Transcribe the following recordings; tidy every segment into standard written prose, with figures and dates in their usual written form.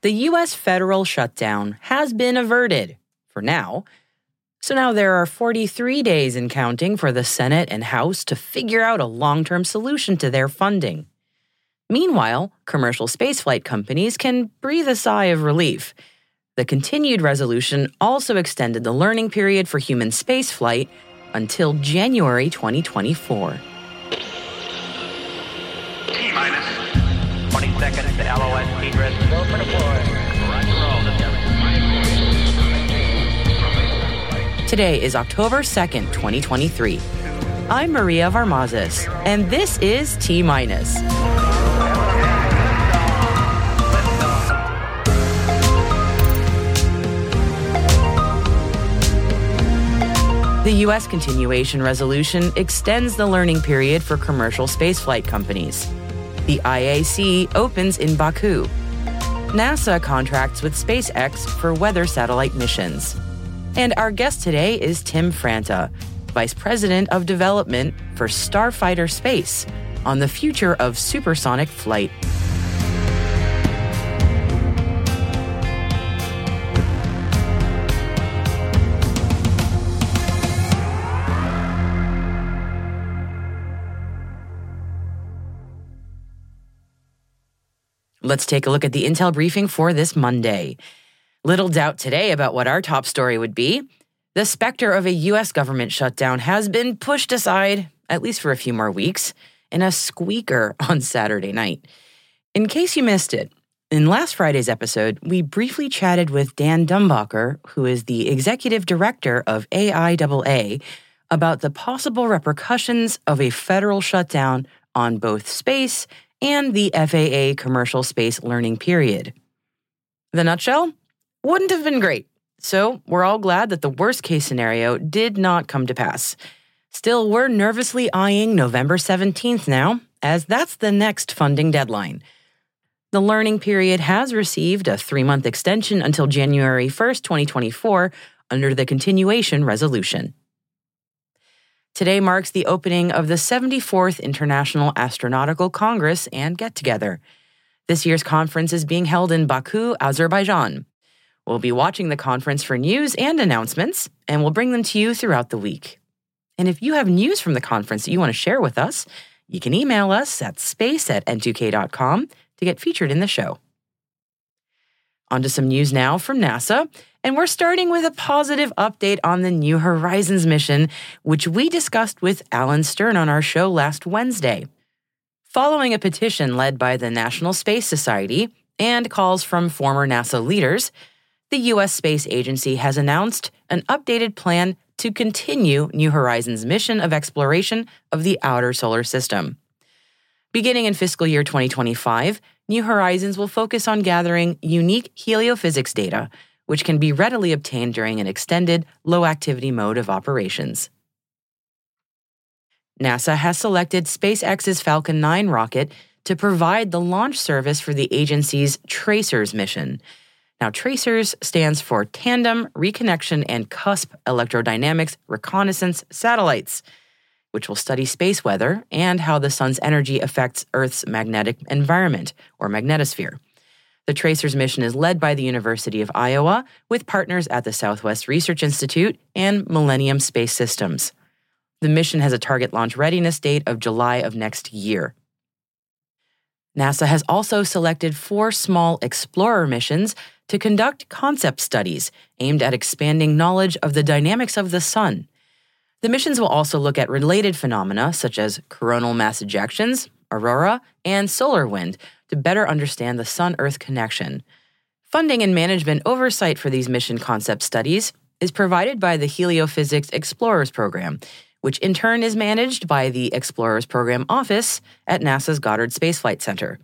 The U.S. federal shutdown has been averted, for now. So now there are 43 days and counting for the Senate and House to figure out a long-term solution to their funding. Meanwhile, commercial spaceflight companies can breathe a sigh of relief. The continued resolution also extended the learning period for human spaceflight until January 2024. T-Minus 20 seconds to LOS egress. Go for the floor. Today is October 2nd, 2023. I'm Maria Varmazis, and this is T-Minus. The U.S. Continuation Resolution extends the learning period for commercial spaceflight companies. The IAC opens in Baku. NASA contracts with SpaceX for weather satellite missions. And our guest today is Tim Franta, Vice President of Development for Starfighter Space, on the future of supersonic flight. Let's take a look at the Intel briefing for this Monday. Little doubt today about what our top story would be. The specter of a U.S. government shutdown has been pushed aside, at least for a few more weeks, in a squeaker on Saturday night. In case you missed it, in last Friday's episode, we briefly chatted with Dan Dumbacher, who is the executive director of AIAA, about the possible repercussions of a federal shutdown on both space and the FAA commercial space learning period. The nutshell? Wouldn't have been great. So we're all glad that the worst-case scenario did not come to pass. Still, we're nervously eyeing November 17th now, as that's the next funding deadline. The learning period has received a 3-month extension until January 1st, 2024, under the Continuation Resolution. Today marks the opening of the 74th International Astronautical Congress and Get-Together. This year's conference is being held in Baku, Azerbaijan. We'll be watching the conference for news and announcements, and we'll bring them to you throughout the week. And if you have news from the conference that you want to share with us, you can email us at space@n2k.com to get featured in the show. On to some news now from NASA, and we're starting with a positive update on the New Horizons mission, which we discussed with Alan Stern on our show last Wednesday. Following a petition led by the National Space Society and calls from former NASA leaders, the U.S. Space Agency has announced an updated plan to continue New Horizons' mission of exploration of the outer solar system. Beginning in fiscal year 2025, New Horizons will focus on gathering unique heliophysics data, which can be readily obtained during an extended, low-activity mode of operations. NASA has selected SpaceX's Falcon 9 rocket to provide the launch service for the agency's TRACERS mission. Now, TRACERS stands for Tandem Reconnection and Cusp Electrodynamics Reconnaissance Satellites. which will study space weather and how the sun's energy affects Earth's magnetic environment, or magnetosphere. The TRACERS mission is led by the University of Iowa, with partners at the Southwest Research Institute and Millennium Space Systems. The mission has a target launch readiness date of July of next year. NASA has also selected 4 small Explorer missions to conduct concept studies aimed at expanding knowledge of the dynamics of the sun. The missions will also look at related phenomena such as coronal mass ejections, aurora, and solar wind to better understand the Sun-Earth connection. Funding and management oversight for these mission concept studies is provided by the Heliophysics Explorers Program, which in turn is managed by the Explorers Program Office at NASA's Goddard Space Flight Center.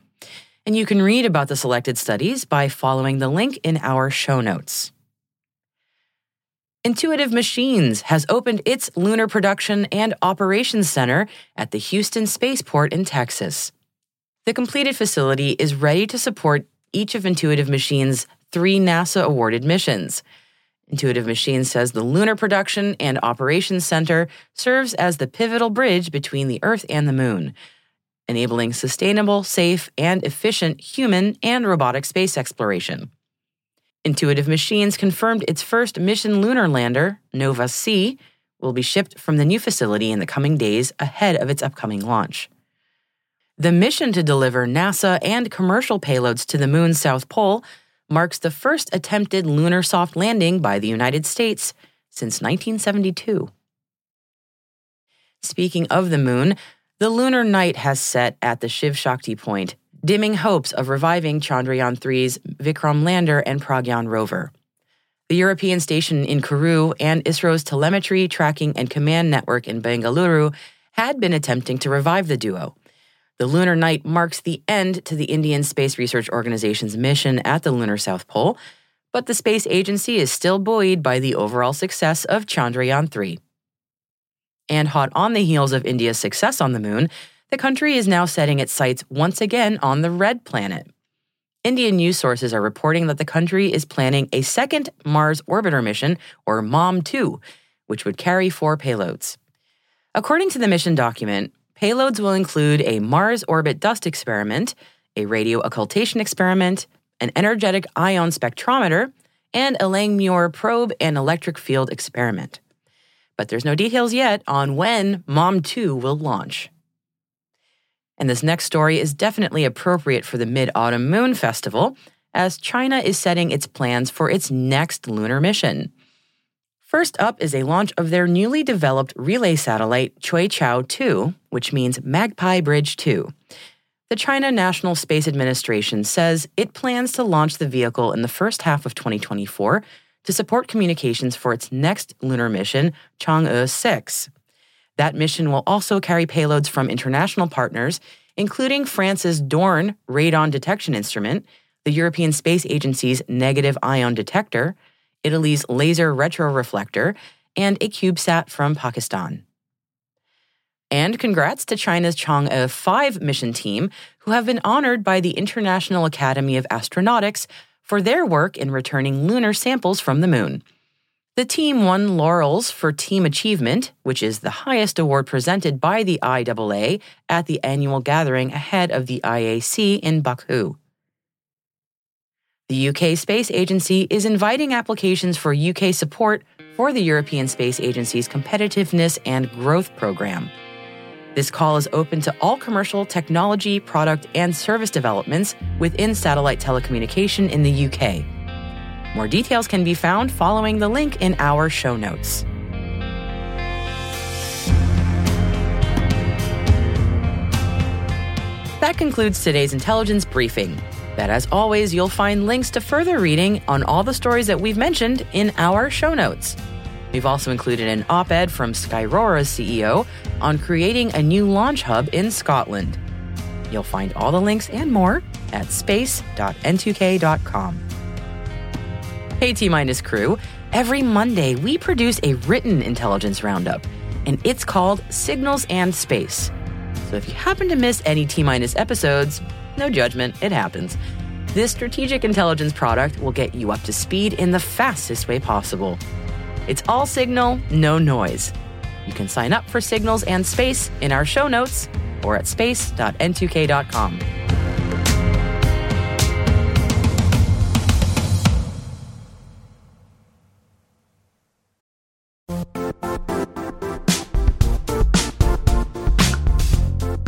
And you can read about the selected studies by following the link in our show notes. Intuitive Machines has opened its Lunar Production and Operations Center at the Houston Spaceport in Texas. The completed facility is ready to support each of Intuitive Machines' 3 NASA-awarded missions. Intuitive Machines says the Lunar Production and Operations Center serves as the pivotal bridge between the Earth and the Moon, enabling sustainable, safe, and efficient human and robotic space exploration. Intuitive Machines confirmed its first mission lunar lander, Nova C, will be shipped from the new facility in the coming days ahead of its upcoming launch. The mission to deliver NASA and commercial payloads to the Moon's South Pole marks the first attempted lunar soft landing by the United States since 1972. Speaking of the Moon, the lunar night has set at the Shiv Shakti point, dimming hopes of reviving Chandrayaan-3's Vikram lander and Pragyan rover. The European station in Kourou and ISRO's telemetry, tracking, and command network in Bengaluru had been attempting to revive the duo. The lunar night marks the end to the Indian Space Research Organization's mission at the lunar South Pole, but the space agency is still buoyed by the overall success of Chandrayaan-3. And hot on the heels of India's success on the moon, the country is now setting its sights once again on the red planet. Indian news sources are reporting that the country is planning a second Mars orbiter mission, or MOM-2, which would carry 4 payloads. According to the mission document, payloads will include a Mars orbit dust experiment, a radio occultation experiment, an energetic ion spectrometer, and a Langmuir probe and electric field experiment. But there's no details yet on when MOM-2 will launch. And this next story is definitely appropriate for the Mid-Autumn Moon Festival, as China is setting its plans for its next lunar mission. First up is a launch of their newly developed relay satellite, Chuichou 2, which means Magpie Bridge 2. The China National Space Administration says it plans to launch the vehicle in the first half of 2024 to support communications for its next lunar mission, Chang'e 6. That mission will also carry payloads from international partners, including France's DORN radon detection instrument, the European Space Agency's negative ion detector, Italy's laser retroreflector, and a CubeSat from Pakistan. And congrats to China's Chang'e 5 mission team, who have been honored by the International Academy of Astronautics for their work in returning lunar samples from the moon. The team won laurels for team achievement, which is the highest award presented by the IAA at the annual gathering ahead of the IAC in Baku. The UK Space Agency is inviting applications for UK support for the European Space Agency's Competitiveness and Growth Program. This call is open to all commercial, technology, product, and service developments within satellite telecommunication in the UK. More details can be found following the link in our show notes. That concludes today's intelligence briefing. But as always, you'll find links to further reading on all the stories that we've mentioned in our show notes. We've also included an op-ed from Skyrora's CEO on creating a new launch hub in Scotland. You'll find all the links and more at space.n2k.com. Hey T-Minus crew, every Monday we produce a written intelligence roundup, and it's called Signals and Space. So if you happen to miss any T-Minus episodes, no judgment, it happens. This strategic intelligence product will get you up to speed in the fastest way possible. It's all signal, no noise. You can sign up for Signals and Space in our show notes or at space.n2k.com.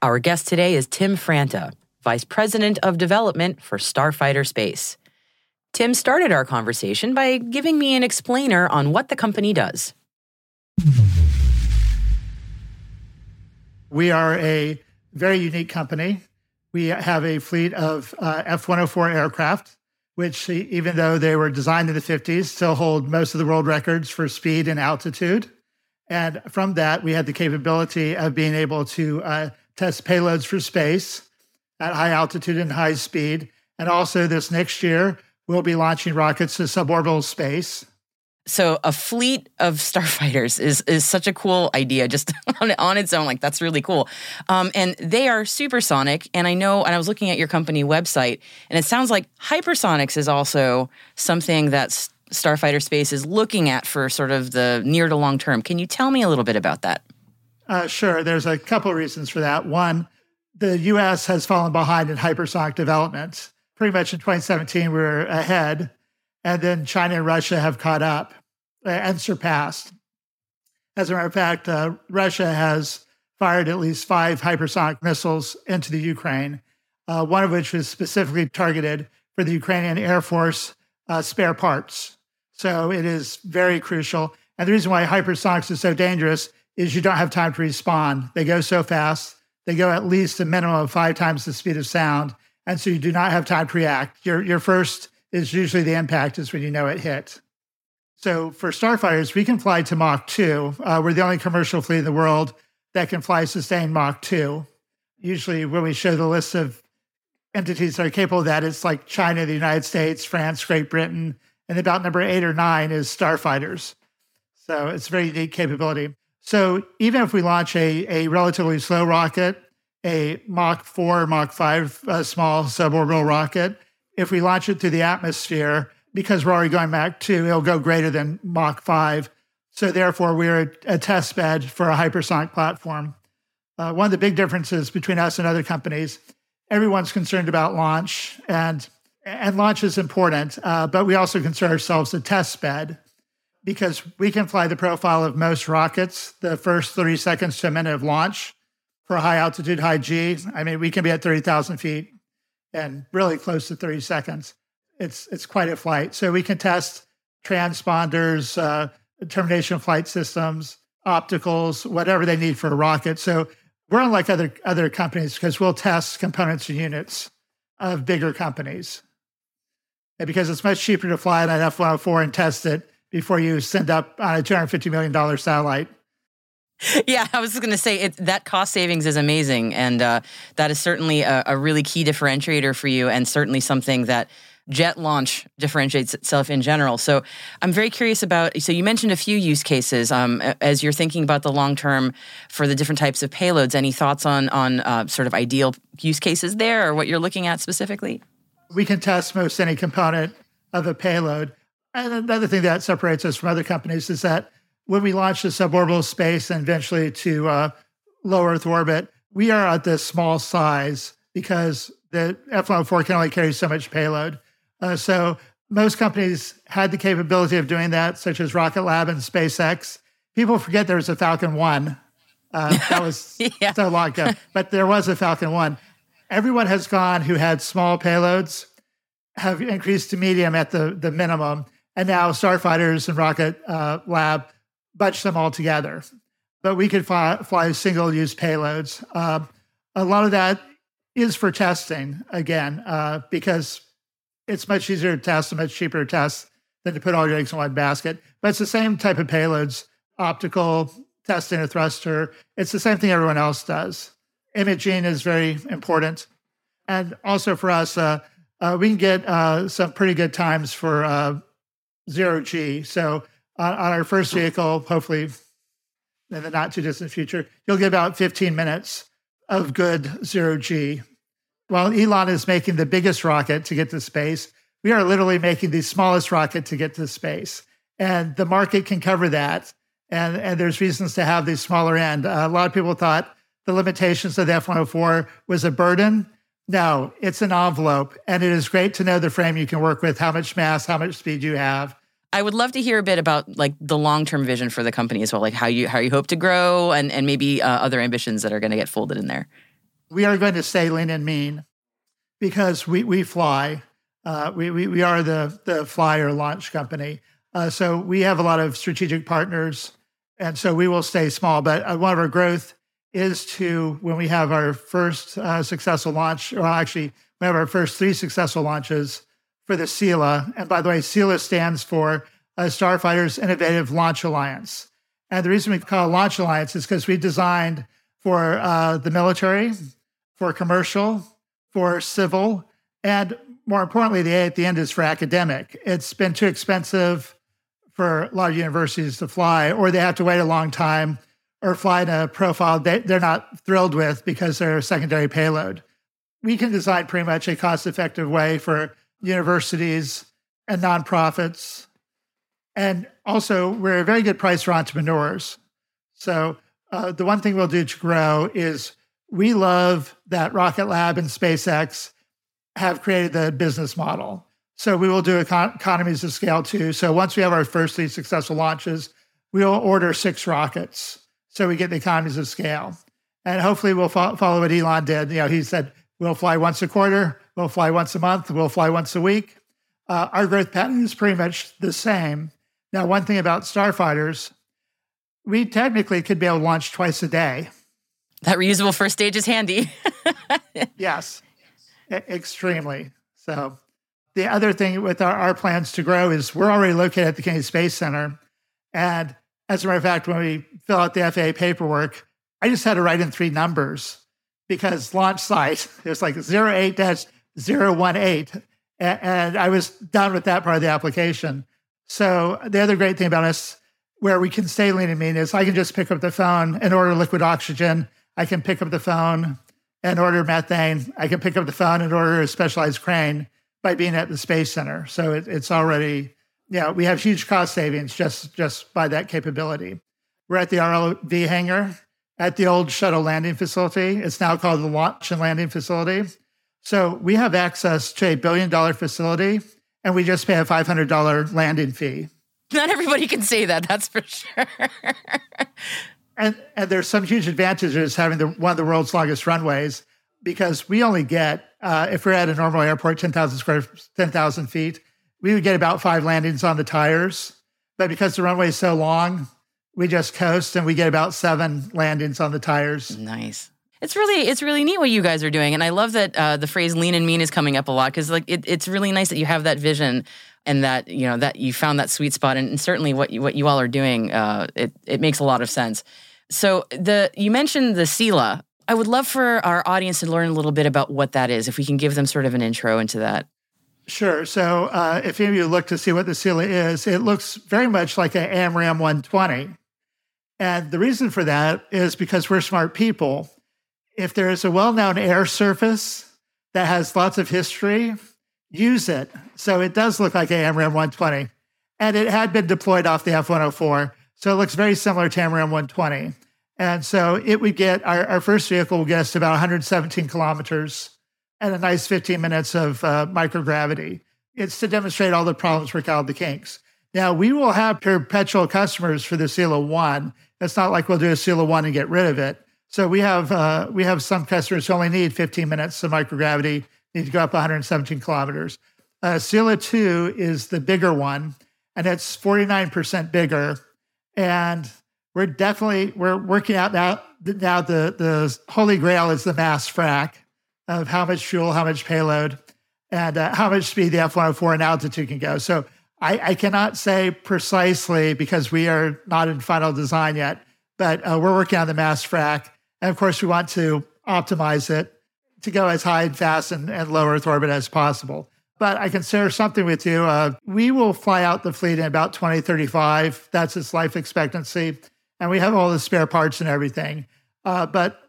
Our guest today is Tim Franta, Vice President of Development for Starfighter Space. Tim started our conversation by giving me an explainer on what the company does. We are a very unique company. We have a fleet of F-104 aircraft, which, even though they were designed in the 50s, still hold most of the world records for speed and altitude. And from that, we had the capability of being able to test payloads for space at high altitude and high speed. And also this next year, we'll be launching rockets to suborbital space. So a fleet of starfighters is such a cool idea just on its own. Like, that's really cool. And they are supersonic. And I was looking at your company website, and it sounds like hypersonics is also something that's Starfighter Space is looking at for sort of the near to long term. Can you tell me a little bit about that? Sure. There's a couple of reasons for that. One, the U.S. has fallen behind in hypersonic development. Pretty much in 2017, we were ahead. And then China and Russia have caught up and surpassed. As a matter of fact, Russia has fired at least 5 hypersonic missiles into the Ukraine, one of which was specifically targeted for the Ukrainian Air Force spare parts. So it is very crucial. And the reason why hypersonics is so dangerous is you don't have time to respond. They go so fast. They go at least a minimum of 5 times the speed of sound. And so you do not have time to react. Your first is usually the impact is when you know it hit. So for Starfighters, we can fly to Mach 2. We're the only commercial fleet in the world that can fly sustained Mach 2. Usually when we show the list of entities that are capable of that, it's like China, the United States, France, Great Britain, and about number 8 or 9 is Starfighters. So it's a very unique capability. So even if we launch a relatively slow rocket, a Mach 4, Mach 5 small suborbital rocket, if we launch it through the atmosphere, because we're already going Mach 2, it'll go greater than Mach 5. So therefore, we're a test bed for a hypersonic platform. One of the big differences between us and other companies, everyone's concerned about launch, and launch is important, but we also consider ourselves a test bed because we can fly the profile of most rockets, the first 30 seconds to a minute of launch for high altitude, high G. I mean, we can be at 30,000 feet and really close to 30 seconds. It's quite a flight. So we can test transponders, termination flight systems, opticals, whatever they need for a rocket. So we're unlike other companies because we'll test components and units of bigger companies. And because it's much cheaper to fly on an F-104 and test it before you send up on a $250 million satellite. Yeah, I was going to say that cost savings is amazing. And that is certainly a really key differentiator for you, and certainly something that jet launch differentiates itself in general. So I'm very curious about, so you mentioned a few use cases as you're thinking about the long term for the different types of payloads. Any thoughts on sort of ideal use cases there or what you're looking at specifically? We can test most any component of a payload. And another thing that separates us from other companies is that when we launch to suborbital space and eventually to low Earth orbit, we are at this small size because the F-104 can only carry so much payload. So most companies had the capability of doing that, such as Rocket Lab and SpaceX. People forget there was a Falcon 9. That was so long ago. But there was a Falcon 9. Everyone has gone who had small payloads, have increased to medium at the minimum. And now Starfighters and Rocket Lab bunch them all together. But we could fly single-use payloads. A lot of that is for testing, again, because it's much easier to test and much cheaper to test than to put all your eggs in one basket. But it's the same type of payloads, optical, testing a thruster. It's the same thing everyone else does. Imaging is very important. And also for us, we can get some pretty good times for zero-G. So on our first vehicle, hopefully in the not-too-distant future, you'll get about 15 minutes of good zero-G. While Elon is making the biggest rocket to get to space, we are literally making the smallest rocket to get to space. And the market can cover that. And there's reasons to have the smaller end. A lot of people thought the limitations of the F-104 was a burden. No, it's an envelope. And it is great to know the frame you can work with, how much mass, how much speed you have. I would love to hear a bit about like the long-term vision for the company as well, like how you hope to grow and maybe other ambitions that are going to get folded in there. We are going to stay lean and mean because we fly. We are the flyer launch company. So we have a lot of strategic partners, and so we will stay small. But one of our growth is to, when we have our first successful launch, or actually we have our first three successful launches for the SELA. And by the way, SELA stands for Starfighters Innovative Launch Alliance. And the reason we call it Launch Alliance is because we designed for the military, for commercial, for civil, and more importantly, the A at the end is for academic. It's been too expensive for a lot of universities to fly, or they have to wait a long time or fly in a profile they're not thrilled with because they're a secondary payload. We can design pretty much a cost-effective way for universities and nonprofits. And also, we're a very good price for entrepreneurs. So the one thing we'll do to grow is we love that Rocket Lab and SpaceX have created the business model. So we will do economies of scale too. So once we have our first three successful launches, we'll order 6 rockets. So we get the economies of scale. And hopefully we'll follow what Elon did. You know, he said, we'll fly once a quarter, we'll fly once a month, we'll fly once a week. Our growth pattern is pretty much the same. Now, one thing about Starfighters, we technically could be able to launch twice a day. That reusable first stage is handy. Yes, extremely. So the other thing with our plans to grow is we're already located at the Kennedy Space Center. And as a matter of fact, when we fill out the FAA paperwork, I just had to write in 3 numbers because launch site, it was like 08-018. And I was done with that part of the application. So the other great thing about us, where we can stay lean and mean, is I can just pick up the phone and order liquid oxygen. I can pick up the phone and order methane. I can pick up the phone and order a specialized crane by being at the Space Center. So it's already... Yeah, we have huge cost savings just by that capability. We're at the RLV hangar at the old shuttle landing facility. It's now called the Launch and Landing Facility. So we have access to a $1 billion facility, and we just pay a $500 landing fee. Not everybody can say that, that's for sure. And there's some huge advantages having one of the world's longest runways, because we only get, if we're at a normal airport, 10,000 feet, we would get about 5 landings on the tires, but because the runway is so long, we just coast and we get about 7 landings on the tires. Nice. It's really neat what you guys are doing. And I love that the phrase lean and mean is coming up a lot because like it's really nice that you have that vision and that, you know, that you found that sweet spot. And certainly what you all are doing, it makes a lot of sense. So you mentioned the SELA. I would love for our audience to learn a little bit about what that is, if we can give them sort of an intro into that. Sure. So if any of you look to see what the SELA is, it looks very much like an AMRAAM 120. And the reason for that is because we're smart people. If there is a well-known air surface that has lots of history, use it. So it does look like an AMRAAM 120. And it had been deployed off the F-104, so it looks very similar to AMRAAM 120. And so it would get, our first vehicle will get us to about 117 kilometers and a nice 15 minutes of microgravity. It's to demonstrate all the problems, work out the kinks. Now, we will have perpetual customers for the SELA 1. It's not like we'll do a SELA 1 and get rid of it. So we have some customers who only need 15 minutes of microgravity, need to go up 117 kilometers. SELA 2 is the bigger one, and it's 49% bigger. And we're working out now the holy grail is the mass frac, of how much fuel, how much payload, and how much speed the F-104 and altitude can go. So I cannot say precisely because we are not in final design yet, but we're working on the mass frac. And of course, we want to optimize it to go as high and fast and low Earth orbit as possible. But I can share something with you. We will fly out the fleet in about 2035. That's its life expectancy. And we have all the spare parts and everything. But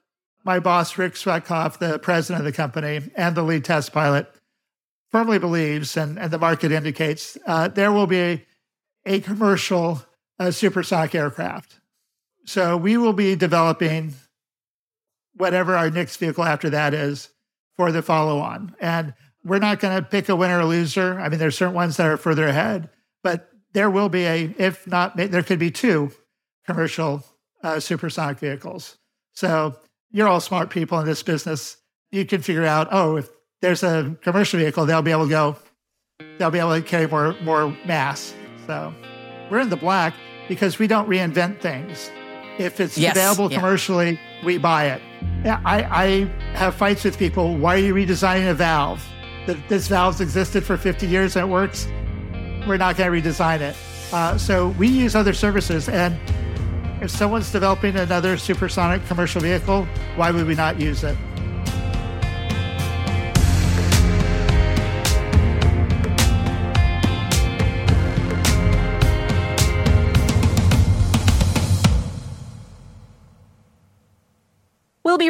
my boss, Rick Swetkoff, the president of the company and the lead test pilot, firmly believes, and the market indicates, there will be a commercial supersonic aircraft. So we will be developing whatever our next vehicle after that is for the follow-on. And we're not going to pick a winner or loser. I mean, there's certain ones that are further ahead, but there will be there could be two commercial supersonic vehicles. So you're all smart people in this business. You can figure out, if there's a commercial vehicle, they'll be able to carry more mass. So we're in the black because we don't reinvent things. If it's available commercially, we buy it. I have fights with people. Why are you redesigning a valve? This valve's existed for 50 years and it works. We're not going to redesign it. So we use other services. And if someone's developing another supersonic commercial vehicle, why would we not use it? We'll be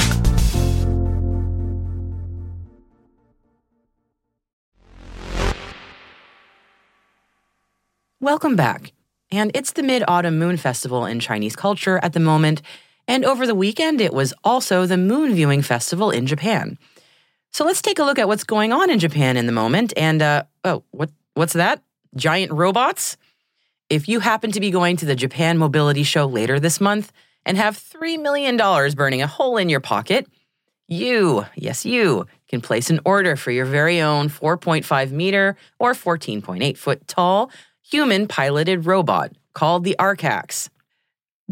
Welcome back. And it's the Mid-Autumn Moon Festival in Chinese culture at the moment, and over the weekend it was also the Moon Viewing Festival in Japan. So let's take a look at what's going on in Japan in the moment, and what's that? Giant robots? If you happen to be going to the Japan Mobility Show later this month and have $3 million burning a hole in your pocket, you can place an order for your very own 4.5-meter or 14.8-foot tall human-piloted robot called the Arcax.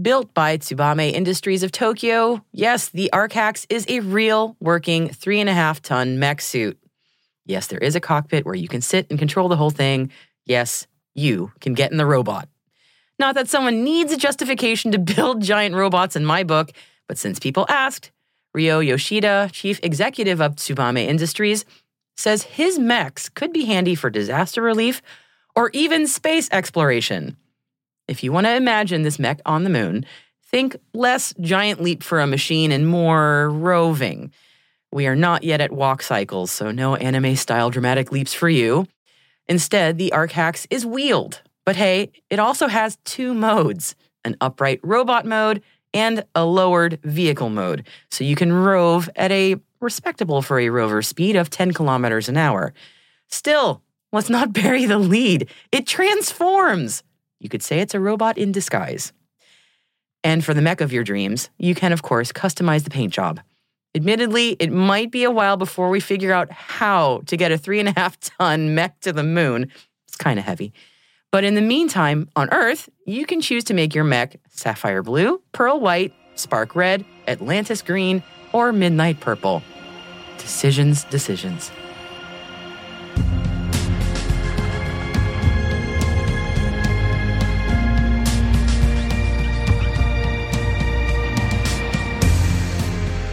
Built by Tsubame Industries of Tokyo, yes, the Arcax is a real working 3.5-ton mech suit. Yes, there is a cockpit where you can sit and control the whole thing. Yes, you can get in the robot. Not that someone needs a justification to build giant robots in my book, but since people asked, Ryo Yoshida, chief executive of Tsubame Industries, says his mechs could be handy for disaster relief or even space exploration. If you want to imagine this mech on the moon, think less giant leap for a machine and more roving. We are not yet at walk cycles, so no anime-style dramatic leaps for you. Instead, the Arcax is wheeled. But hey, it also has two modes, an upright robot mode and a lowered vehicle mode, so you can rove at a respectable for a rover speed of 10 kilometers an hour. Still, let's not bury the lead. It transforms. You could say it's a robot in disguise. And for the mech of your dreams, you can, of course, customize the paint job. Admittedly, it might be a while before we figure out how to get a 3.5-ton mech to the moon. It's kind of heavy. But in the meantime, on Earth, you can choose to make your mech sapphire blue, pearl white, spark red, Atlantis green, or midnight purple. Decisions.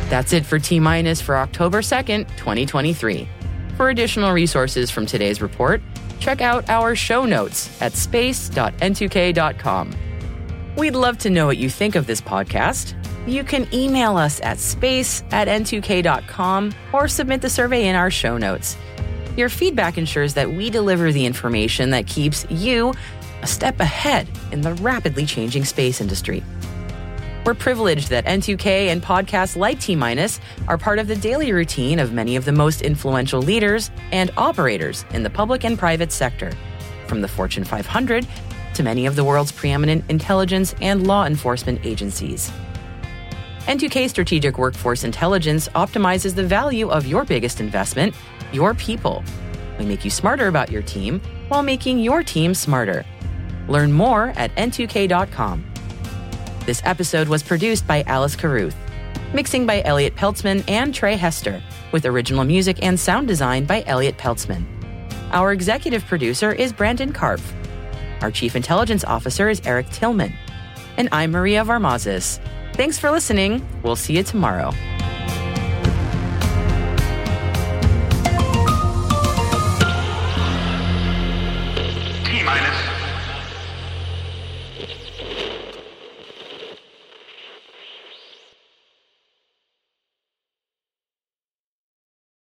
That's it for T-Minus for October 2nd, 2023. For additional resources from today's report, check out our show notes at space.n2k.com. We'd love to know what you think of this podcast. You can email us at space@n2k.com or submit the survey in our show notes. Your feedback ensures that we deliver the information that keeps you a step ahead in the rapidly changing space industry. We're privileged that N2K and podcasts like T-Minus are part of the daily routine of many of the most influential leaders and operators in the public and private sector, from the Fortune 500 to many of the world's preeminent intelligence and law enforcement agencies. N2K Strategic Workforce Intelligence optimizes the value of your biggest investment, your people. We make you smarter about your team while making your team smarter. Learn more at n2k.com. This episode was produced by Alice Carruth, mixing by Elliot Peltzman and Trey Hester, with original music and sound design by Elliot Peltzman. Our executive producer is Brandon Karpf. Our chief intelligence officer is Eric Tillman. And I'm Maria Varmazis. Thanks for listening. We'll see you tomorrow. T-Minus